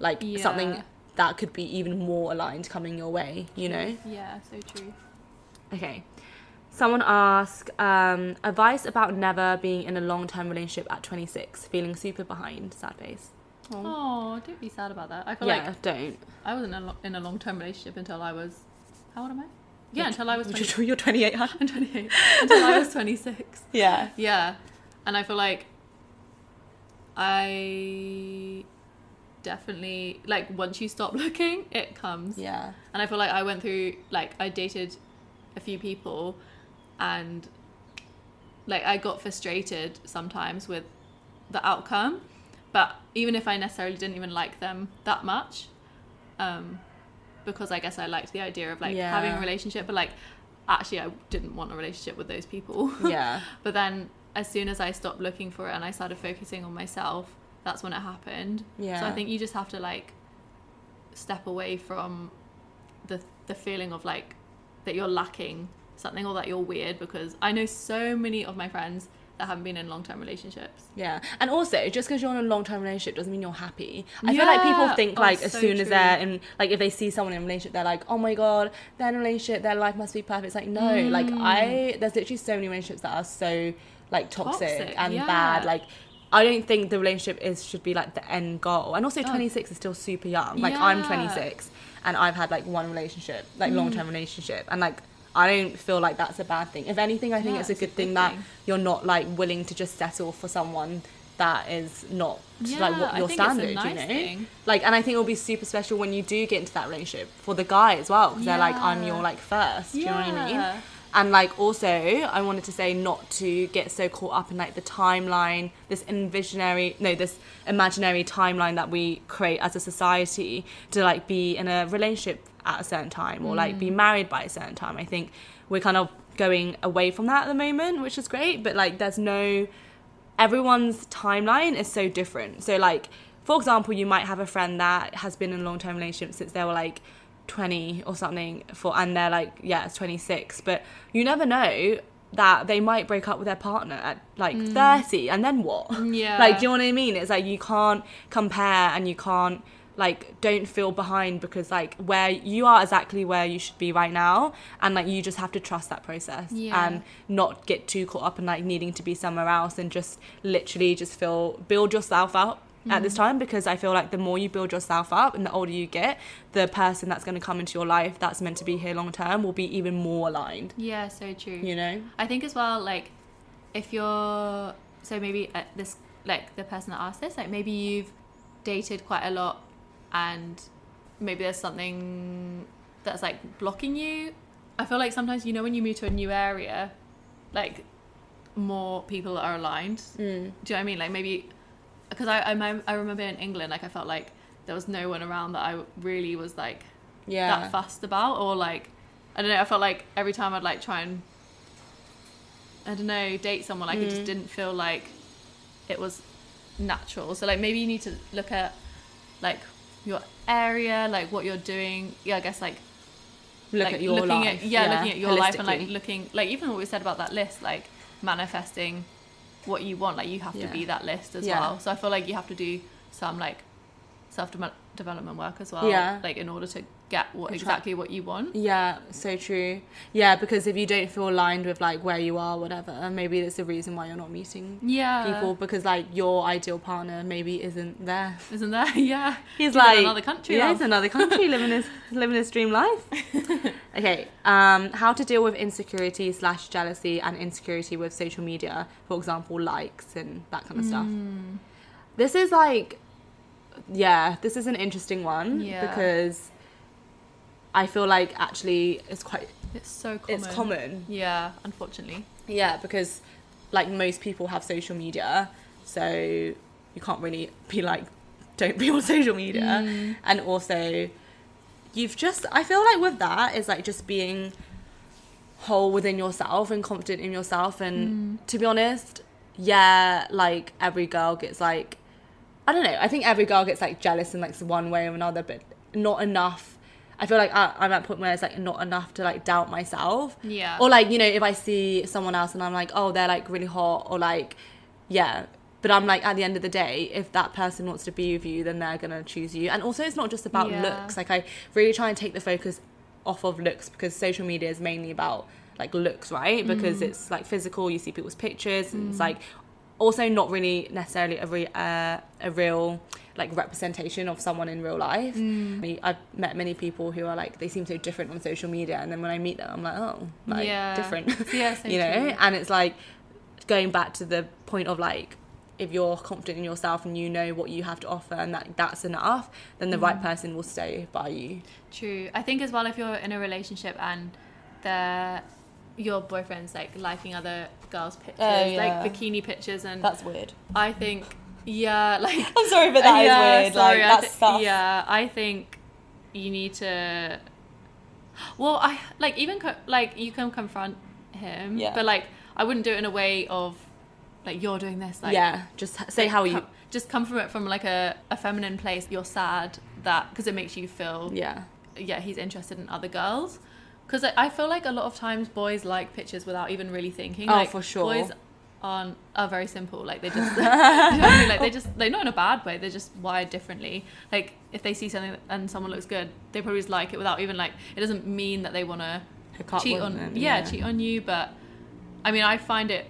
like, something that could be even more aligned coming your way, you know? Yeah, so true. Okay. Someone asked, advice about never being in a long-term relationship at 26, feeling super behind, sad face. Oh, don't be sad about that. I feel like don't. I wasn't in a long-term relationship until I was, how old am I? Yeah, until I was 20. You're 28, huh? I'm 28. Until I was 26. Yeah. Yeah. And I feel like I definitely, like, once you stop looking, it comes. Yeah. And I feel like I went through, like, I dated a few people and, like, I got frustrated sometimes with the outcome. But even if I necessarily didn't even like them that much, because I guess I liked the idea of, like, having a relationship, but, like, actually I didn't want a relationship with those people. Yeah. But then as soon as I stopped looking for it and I started focusing on myself, that's when it happened. Yeah. So I think you just have to, like, step away from the feeling of, like, that you're lacking something or that you're weird, because I know so many of my friends that haven't been in long-term relationships. Yeah. And also, just because you're in a long-term relationship doesn't mean you're happy. I feel like people think, like, as soon as they're in, like, if they see someone in a relationship, they're like, oh my god, they're in a relationship, their life must be perfect. It's like, no. Like, there's literally so many relationships that are so, like, toxic and bad. Like, I don't think the relationship should be, like, the end goal. And also, 26 is still super young. Like, I'm 26 and I've had, like, one relationship, like, long-term relationship, and, like, I don't feel like that's a bad thing. If anything, I think it's a good thing that you're not, like, willing to just settle for someone that is not, like, what your standard, nice, you know? Thing. Like, and I think it'll be super special when you do get into that relationship for the guy as well, because they're like, I'm your, like, first. Do you know what I mean? And, like, also, I wanted to say not to get so caught up in, like, the timeline, this imaginary timeline that we create as a society to, like, be in a relationship at a certain time or, like, be married by a certain time. I think we're kind of going away from that at the moment, which is great, but, like, everyone's timeline is so different. So, like, for example, you might have a friend that has been in a long-term relationship since they were, like, 20 or something, and they're like, it's 26, but you never know that they might break up with their partner at, like, 30, and then what? Yeah. Like, do you know what I mean? It's like, you can't compare, and you can't, like, don't feel behind, because, like, where you are exactly where you should be right now, and, like, you just have to trust that process and not get too caught up in, like, needing to be somewhere else, and just literally just build yourself up at this time, because I feel like the more you build yourself up and the older you get, the person that's going to come into your life that's meant to be here long term will be even more aligned. Yeah, so true. You know? I think as well, like, if you're... So maybe this, like, the person that asked this, like, maybe you've dated quite a lot and maybe there's something that's, like, blocking you. I feel like sometimes, you know, when you move to a new area, like, more people are aligned. Do you know what I mean? Like, maybe... Because I remember in England, like, I felt like there was no one around that I really was, like, that fussed about, or, like, I don't know, I felt like every time I'd, like, try and, I don't know, date someone, like, it just didn't feel like it was natural. So, like, maybe you need to look at, like, your area, like, what you're doing. Yeah, I guess, like, looking at your life, and, like, looking, like, even what we said about that list, like, manifesting what you want, like, you have to be that list as well. So I feel like you have to do some, like, self-development work as well, like, in order to get exactly what you want. Yeah, so true. Yeah, because if you don't feel aligned with, like, where you are, whatever, maybe that's the reason why you're not meeting people, because, like, your ideal partner maybe isn't there. Yeah, he's like in another country. Yeah, he's in another country living his dream life. Okay, how to deal with insecurity / jealousy and insecurity with social media, for example, likes and that kind of stuff. This is like, this is an interesting one, because I feel like actually it's so common. Yeah, unfortunately. Yeah, because, like, most people have social media, so you can't really be like, don't be on social media. And also, I feel like with that is, like, just being whole within yourself and confident in yourself. And to be honest, like, every girl gets, like, I don't know, I think every girl gets, like, jealous in, like, one way or another, but not enough. I feel like I'm at a point where it's, like, not enough to, like, doubt myself. Yeah. Or, like, you know, if I see someone else and I'm like, oh, they're, like, really hot, or, like, But I'm like, at the end of the day, if that person wants to be with you, then they're going to choose you. And also, it's not just about looks. Like, I really try and take the focus off of looks, because social media is mainly about, like looks, right? Because it's like physical, you see people's pictures, and it's like also not really necessarily a real like representation of someone in real life. I've met many people who are like, they seem so different on social media, and then when I meet them I'm like, oh, like different. So you know, and it's like going back to the point of like, if you're confident in yourself and you know what you have to offer and that's enough, then the right person will stay by you. True. I think as well, if you're in a relationship and your boyfriend's like liking other girls' pictures, like bikini pictures, and that's weird. I think like I'm sorry, but that is weird. Sorry, like that's stuff. I think you need to. Well, I like even you can confront him, but like I wouldn't do it in a way of like, you're doing this. Like, just say like, how you just come from it from like a feminine place. You're sad that because it makes you feel he's interested in other girls. Because I feel like a lot of times boys like pictures without even really thinking. Oh, like, for sure. Boys are very simple. Like, they just... They're not in a bad way. They're just wired differently. Like, if they see something and someone looks good, they probably just like it without even, like... It doesn't mean that they want to cheat on... Them, cheat on you. But, I mean, I find it...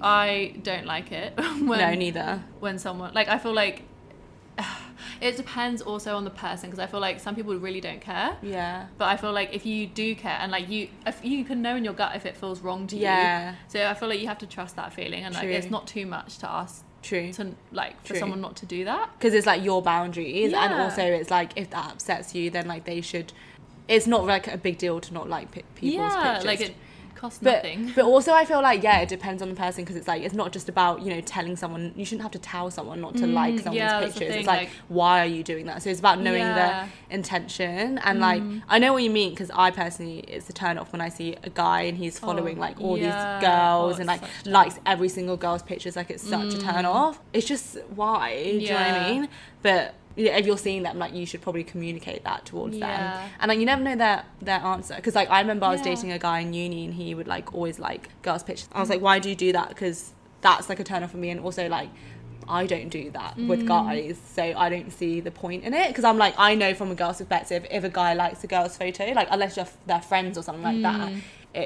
I don't like it. No, neither. When someone... Like, I feel like... It depends also on the person, because I feel like some people really don't care. Yeah. But I feel like if you do care, and like you can know in your gut if it feels wrong to you. So I feel like you have to trust that feeling, and like it's not too much to ask. True. To like for someone not to do that, because it's like your boundaries, and also it's like if that upsets you, then like they should. It's not like a big deal to not like people's pictures. Like it costs nothing. But also I feel like it depends on the person, because it's like it's not just about, you know, telling someone. You shouldn't have to tell someone not to like someone's pictures. It's like, why are you doing that? So it's about knowing the intention, and like I know what you mean, because I personally, it's a turn off when I see a guy and he's following like all these girls and like likes every single girl's pictures. Like, it's such a turn off. It's just, why? Do you know what I mean? But if you're seeing them, like, you should probably communicate that towards them, and like you never know their answer. Because like I remember I was dating a guy in uni, and he would like always like girls' pictures. I was like, why do you do that? Because that's like a turn off for me, and also like I don't do that with guys, so I don't see the point in it. Because I'm like, I know from a girl's perspective, if a guy likes a girl's photo, like unless you're their friends or something like that,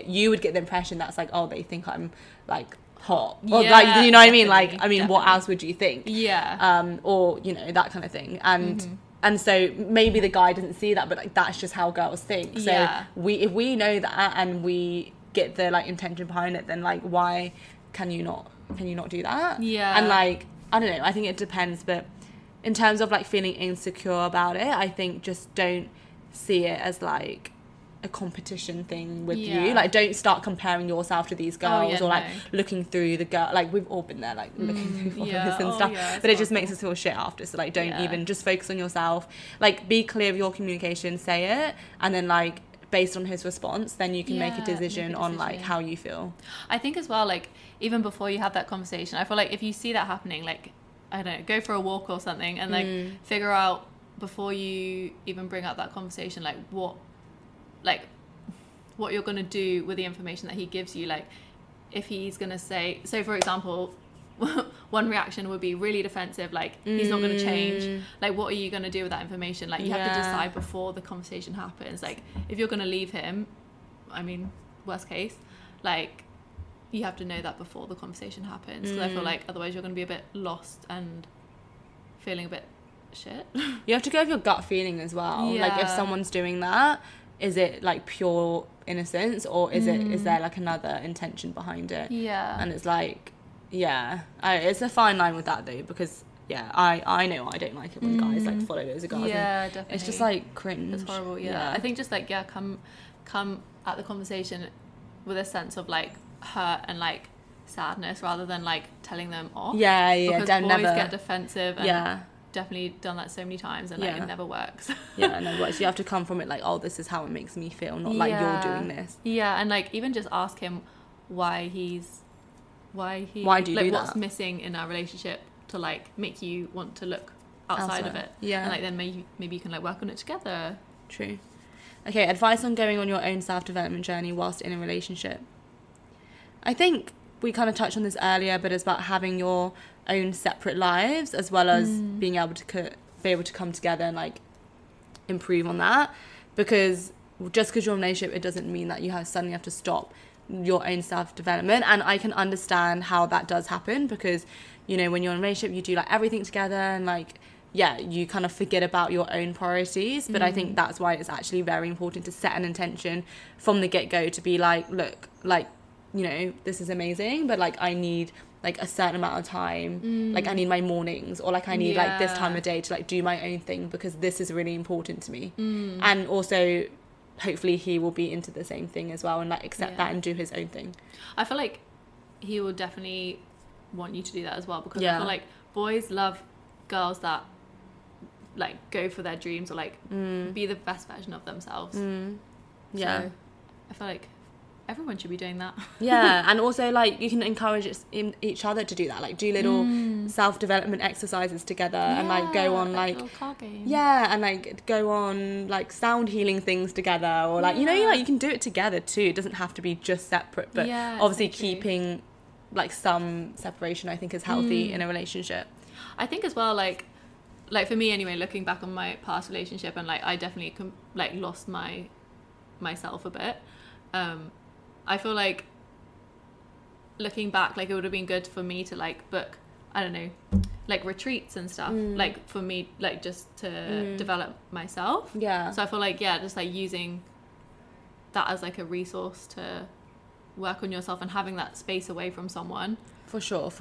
you would get the impression that's like, oh, they think I'm like hot, or like, you know what I mean? Like, I mean, what else would you think? Or, you know, that kind of thing. And and so maybe the guy doesn't see that, but like that's just how girls think. So if we know that and we get the like intention behind it, then like why can you not do that? And like, I don't know, I think it depends. But in terms of like feeling insecure about it, I think just don't see it as like a competition thing with you. Like, don't start comparing yourself to these girls, or like looking through the girl, like we've all been there, like looking through photos and stuff, but it just makes us feel shit after. So like, don't even, just focus on yourself. Like, be clear of your communication, say it, and then like based on his response, then you can make a decision on like how you feel. I think as well, like even before you have that conversation, I feel like if you see that happening, like, I don't know, go for a walk or something, and like figure out before you even bring up that conversation, like what you're going to do with the information that he gives you. Like, if he's going to say, so for example, one reaction would be really defensive, like he's not going to change. Like, what are you going to do with that information? Like, you have to decide before the conversation happens. Like, if you're going to leave him, I mean, worst case, like you have to know that before the conversation happens, because I feel like otherwise you're going to be a bit lost and feeling a bit shit. You have to go with your gut feeling as well. Like, if someone's doing that, is it like pure innocence, or is there like another intention behind it? And it's like, it's a fine line with that though, because I know I don't like it when guys like follow those girls. Definitely. It's just like cringe. It's horrible. I think just like come at the conversation with a sense of like hurt and like sadness, rather than like telling them off. Because boys get defensive. And definitely done that so many times, and like it never works. It never works. You have to come from it like, oh, this is how it makes me feel, not like you're doing this. And like, even just ask him why do you like do what's that? Missing in our relationship to like make you want to look outside of it. And like, then maybe you can like work on it together. True. Okay, advice on going on your own self-development journey whilst in a relationship. I think we kind of touched on this earlier, but it's about having your own separate lives, as well as being able to come together and like improve on that. Because just because you're in a relationship, it doesn't mean that you suddenly have to stop your own self-development. And I can understand how that does happen, because, you know, when you're in a relationship, you do like everything together, and like, yeah, you kind of forget about your own priorities. But I think that's why it's actually very important to set an intention from the get-go to be like, look, like, you know, this is amazing, but like I need like a certain amount of time, like I need my mornings, or like I need like this time of day to like do my own thing, because this is really important to me. And also hopefully he will be into the same thing as well, and like accept that and do his own thing. I feel like he will definitely want you to do that as well, because I feel like boys love girls that like go for their dreams, or like be the best version of themselves. So I feel like everyone should be doing that. And also like you can encourage each other to do that, like do little self-development exercises together, and like go on like card games. And like go on like sound healing things together, or like, you know, like you can do it together too. It doesn't have to be just separate, but obviously keeping like some separation I think is healthy in a relationship. I think as well, like for me anyway, looking back on my past relationship, and like I definitely like lost myself a bit. I feel like looking back, like it would have been good for me to like book, I don't know, like retreats and stuff, like for me, like just to develop myself. So I feel like, just like using that as like a resource to work on yourself, and having that space away from someone. For sure.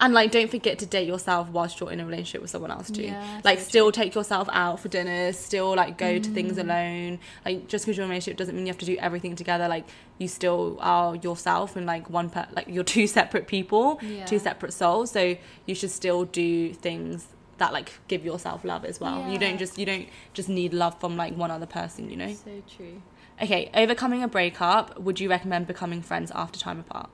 And like don't forget to date yourself whilst you're in a relationship with someone else too. Like still take yourself out for dinners, still like go to things alone. Like just because you're in a relationship doesn't mean you have to do everything together. Like you still are yourself, and like like you're two separate people, two separate souls, so you should still do things that like give yourself love as well. You don't just need love from like one other person, you know. So true. Okay, overcoming a breakup, would you recommend becoming friends after time apart?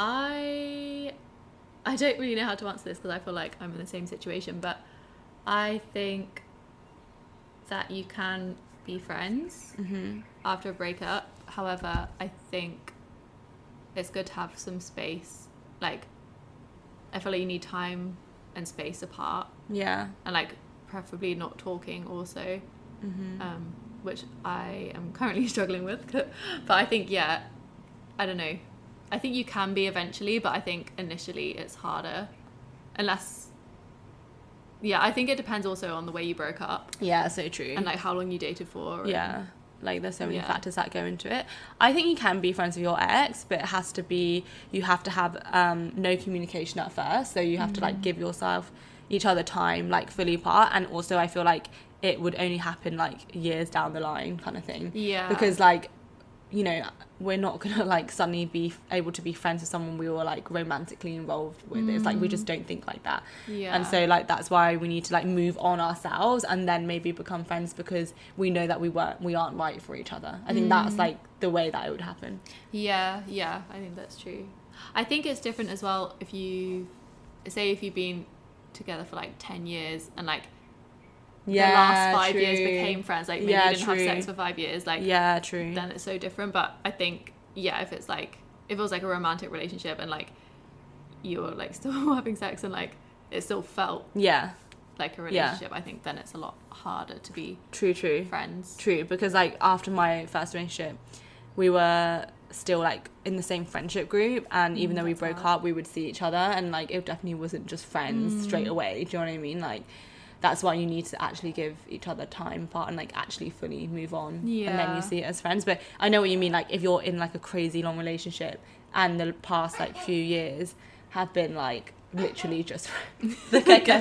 I don't really know how to answer this, because I feel like I'm in the same situation, but I think that you can be friends after a breakup. However, I think it's good to have some space. Like I feel like you need time and space apart, and like preferably not talking also, which I am currently struggling with. But I think, I don't know. I think you can be eventually, but I think initially it's harder. Unless, I think it depends also on the way you broke up. Yeah, so true. And like how long you dated for. Like there's so many factors that go into it. I think you can be friends with your ex, but it has to be, you have to have no communication at first. So you have to like give each other time, like fully apart. And also I feel like it would only happen like years down the line kind of thing. Because like, you know, we're not gonna like suddenly be able to be friends with someone we were like romantically involved with. It's like we just don't think like that. And so like that's why we need to like move on ourselves, and then maybe become friends, because we know that we aren't right for each other. I think that's like the way that it would happen. I think that's true. I think it's different as well if you say if you've been together for like 10 years and like the last 5 years became friends, like maybe you didn't have sex for 5 years, like then it's so different. But I think if it's like, if it was like a romantic relationship and like you were like still having sex and like it still felt like a relationship, I think then it's a lot harder to be friends. Because like after my first relationship we were still like in the same friendship group, and even though we broke up we would see each other, and like it definitely wasn't just friends straight away. Do you know what I mean? Like that's why you need to actually give each other time apart and like actually fully move on, and then you see it as friends. But I know what you mean, like if you're in like a crazy long relationship and the past like few years have been like literally just the get-go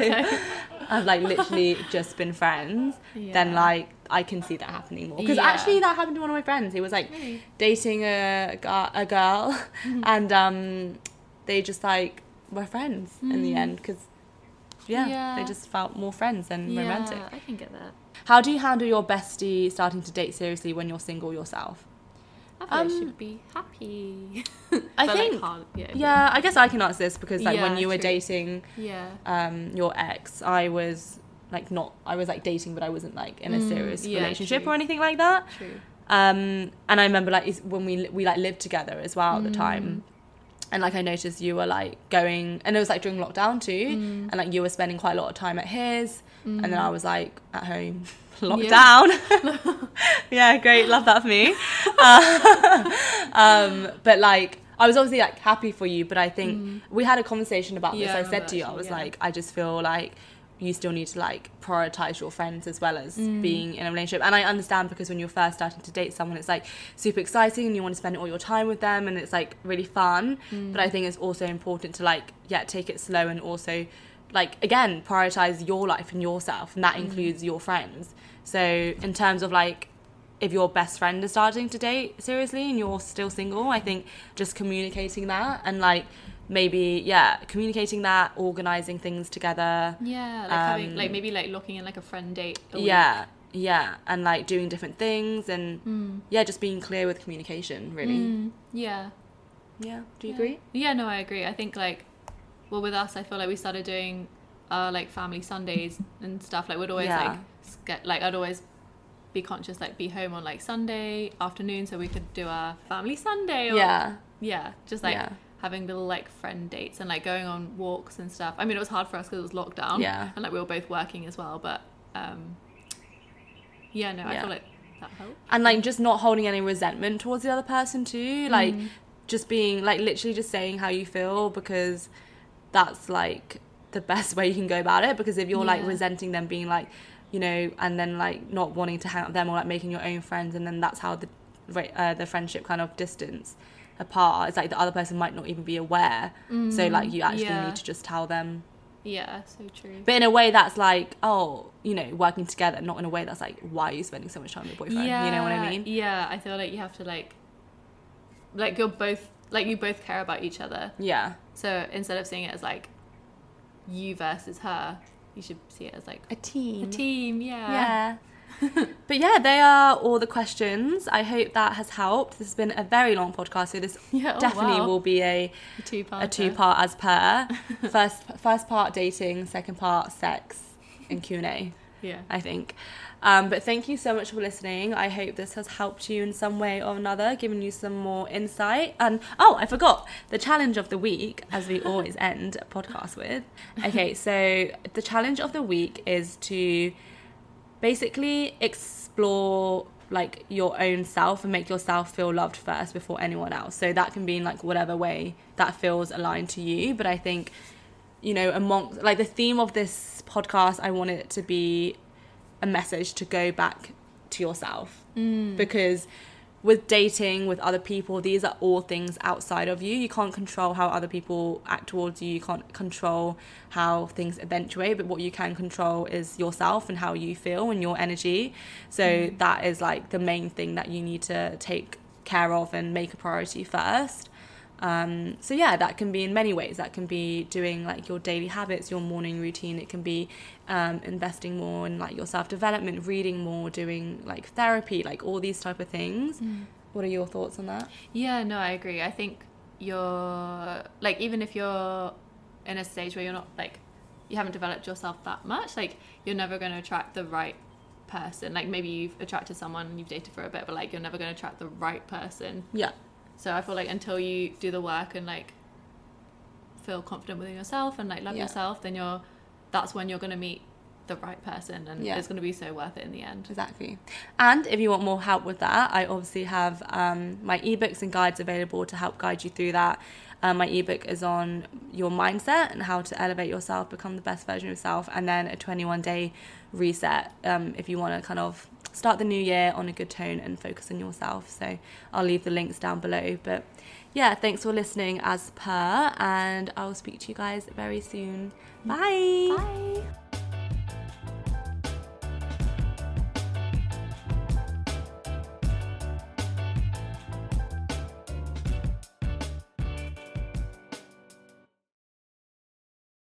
have like literally just been friends, then like I can see that happening more, because actually that happened to one of my friends. He was like dating a girl and they just like were friends in the end, because they just felt more friends than romantic. I can get that. How do you handle your bestie starting to date seriously when you're single yourself? I should be happy. I think, like, I guess I can answer this, because like when you were dating your ex, I was dating, but I wasn't like in a serious relationship or anything like that. True. And I remember like when we like lived together as well at the time. And, like, I noticed you were, like, going... And it was, like, during lockdown, too. And, like, you were spending quite a lot of time at his. And then I was like at home, locked down. Yeah, great, love that for me. But like, I was obviously like happy for you, but I think we had a conversation about this. I said to you, I was like, I just feel like you still need to like prioritize your friends as well as being in a relationship. And I understand, because when you're first starting to date someone, it's like super exciting and you want to spend all your time with them and it's like really fun. But I think it's also important to like, take it slow and also like, again, prioritize your life and yourself. And that includes your friends. So in terms of like, if your best friend is starting to date seriously and you're still single, I think just communicating that and like, maybe communicating that, organising things together, like having like maybe like locking in like a friend date a week. And like doing different things and just being clear with communication, really. Do you agree? No, I agree. I think like, well, with us, I feel like we started doing like family Sundays and stuff. Like we'd always like get, like I'd always be conscious, like be home on like Sunday afternoon so we could do our family Sunday, or just like having little like friend dates and like going on walks and stuff. I mean, it was hard for us because it was lockdown and like we were both working as well, but I feel like that helped. And like just not holding any resentment towards the other person too, like just being like literally just saying how you feel, because that's like the best way you can go about it. Because if you're like resenting them being like, you know, and then like not wanting to hang out with them or like making your own friends, and then that's how the friendship kind of distance apart. It's like the other person might not even be aware, so like you actually need to just tell them. So true. But in a way that's like, oh, you know, working together, not in a way that's like, why are you spending so much time with your boyfriend? You know what I mean? I feel like you have to like you're both like, you both care about each other, so instead of seeing it as like you versus her, you should see it as like a team. But they are all the questions. I hope that has helped. This has been a very long podcast, so this definitely will be a two-part as per. First part dating, second part sex and Q&A. I think. But thank you so much for listening. I hope this has helped you in some way or another, given you some more insight. And I forgot the challenge of the week, as we always end a podcast with. Okay, so the challenge of the week is to basically explore like your own self and make yourself feel loved first before anyone else. So that can be in like whatever way that feels aligned to you. But I think, you know, amongst like the theme of this podcast, I want it to be a message to go back to yourself, because with dating, with other people, these are all things outside of you. You can't control how other people act towards you. You can't control how things eventuate. But what you can control is yourself and how you feel and your energy. So that is like the main thing that you need to take care of and make a priority first. So that can be in many ways. That can be doing like your daily habits, your morning routine. It can be investing more in like your self-development, reading more, doing like therapy, like all these type of things. What are your thoughts on that? I agree. I think you're like, even if you're in a stage where you're not like, you haven't developed yourself that much, like you're never going to attract the right person. Like maybe you've attracted someone, you've dated for a bit, but like you're never going to attract the right person. So I feel like until you do the work and like feel confident within yourself and like love yourself, then that's when you're going to meet the right person, and it's going to be so worth it in the end. Exactly. And if you want more help with that, I obviously have my ebooks and guides available to help guide you through that. My ebook is on your mindset and how to elevate yourself, become the best version of yourself, and then a 21-day reset if you want to kind of start the new year on a good tone and focus on yourself. So I'll leave the links down below. But thanks for listening as per, and I'll speak to you guys very soon. Bye.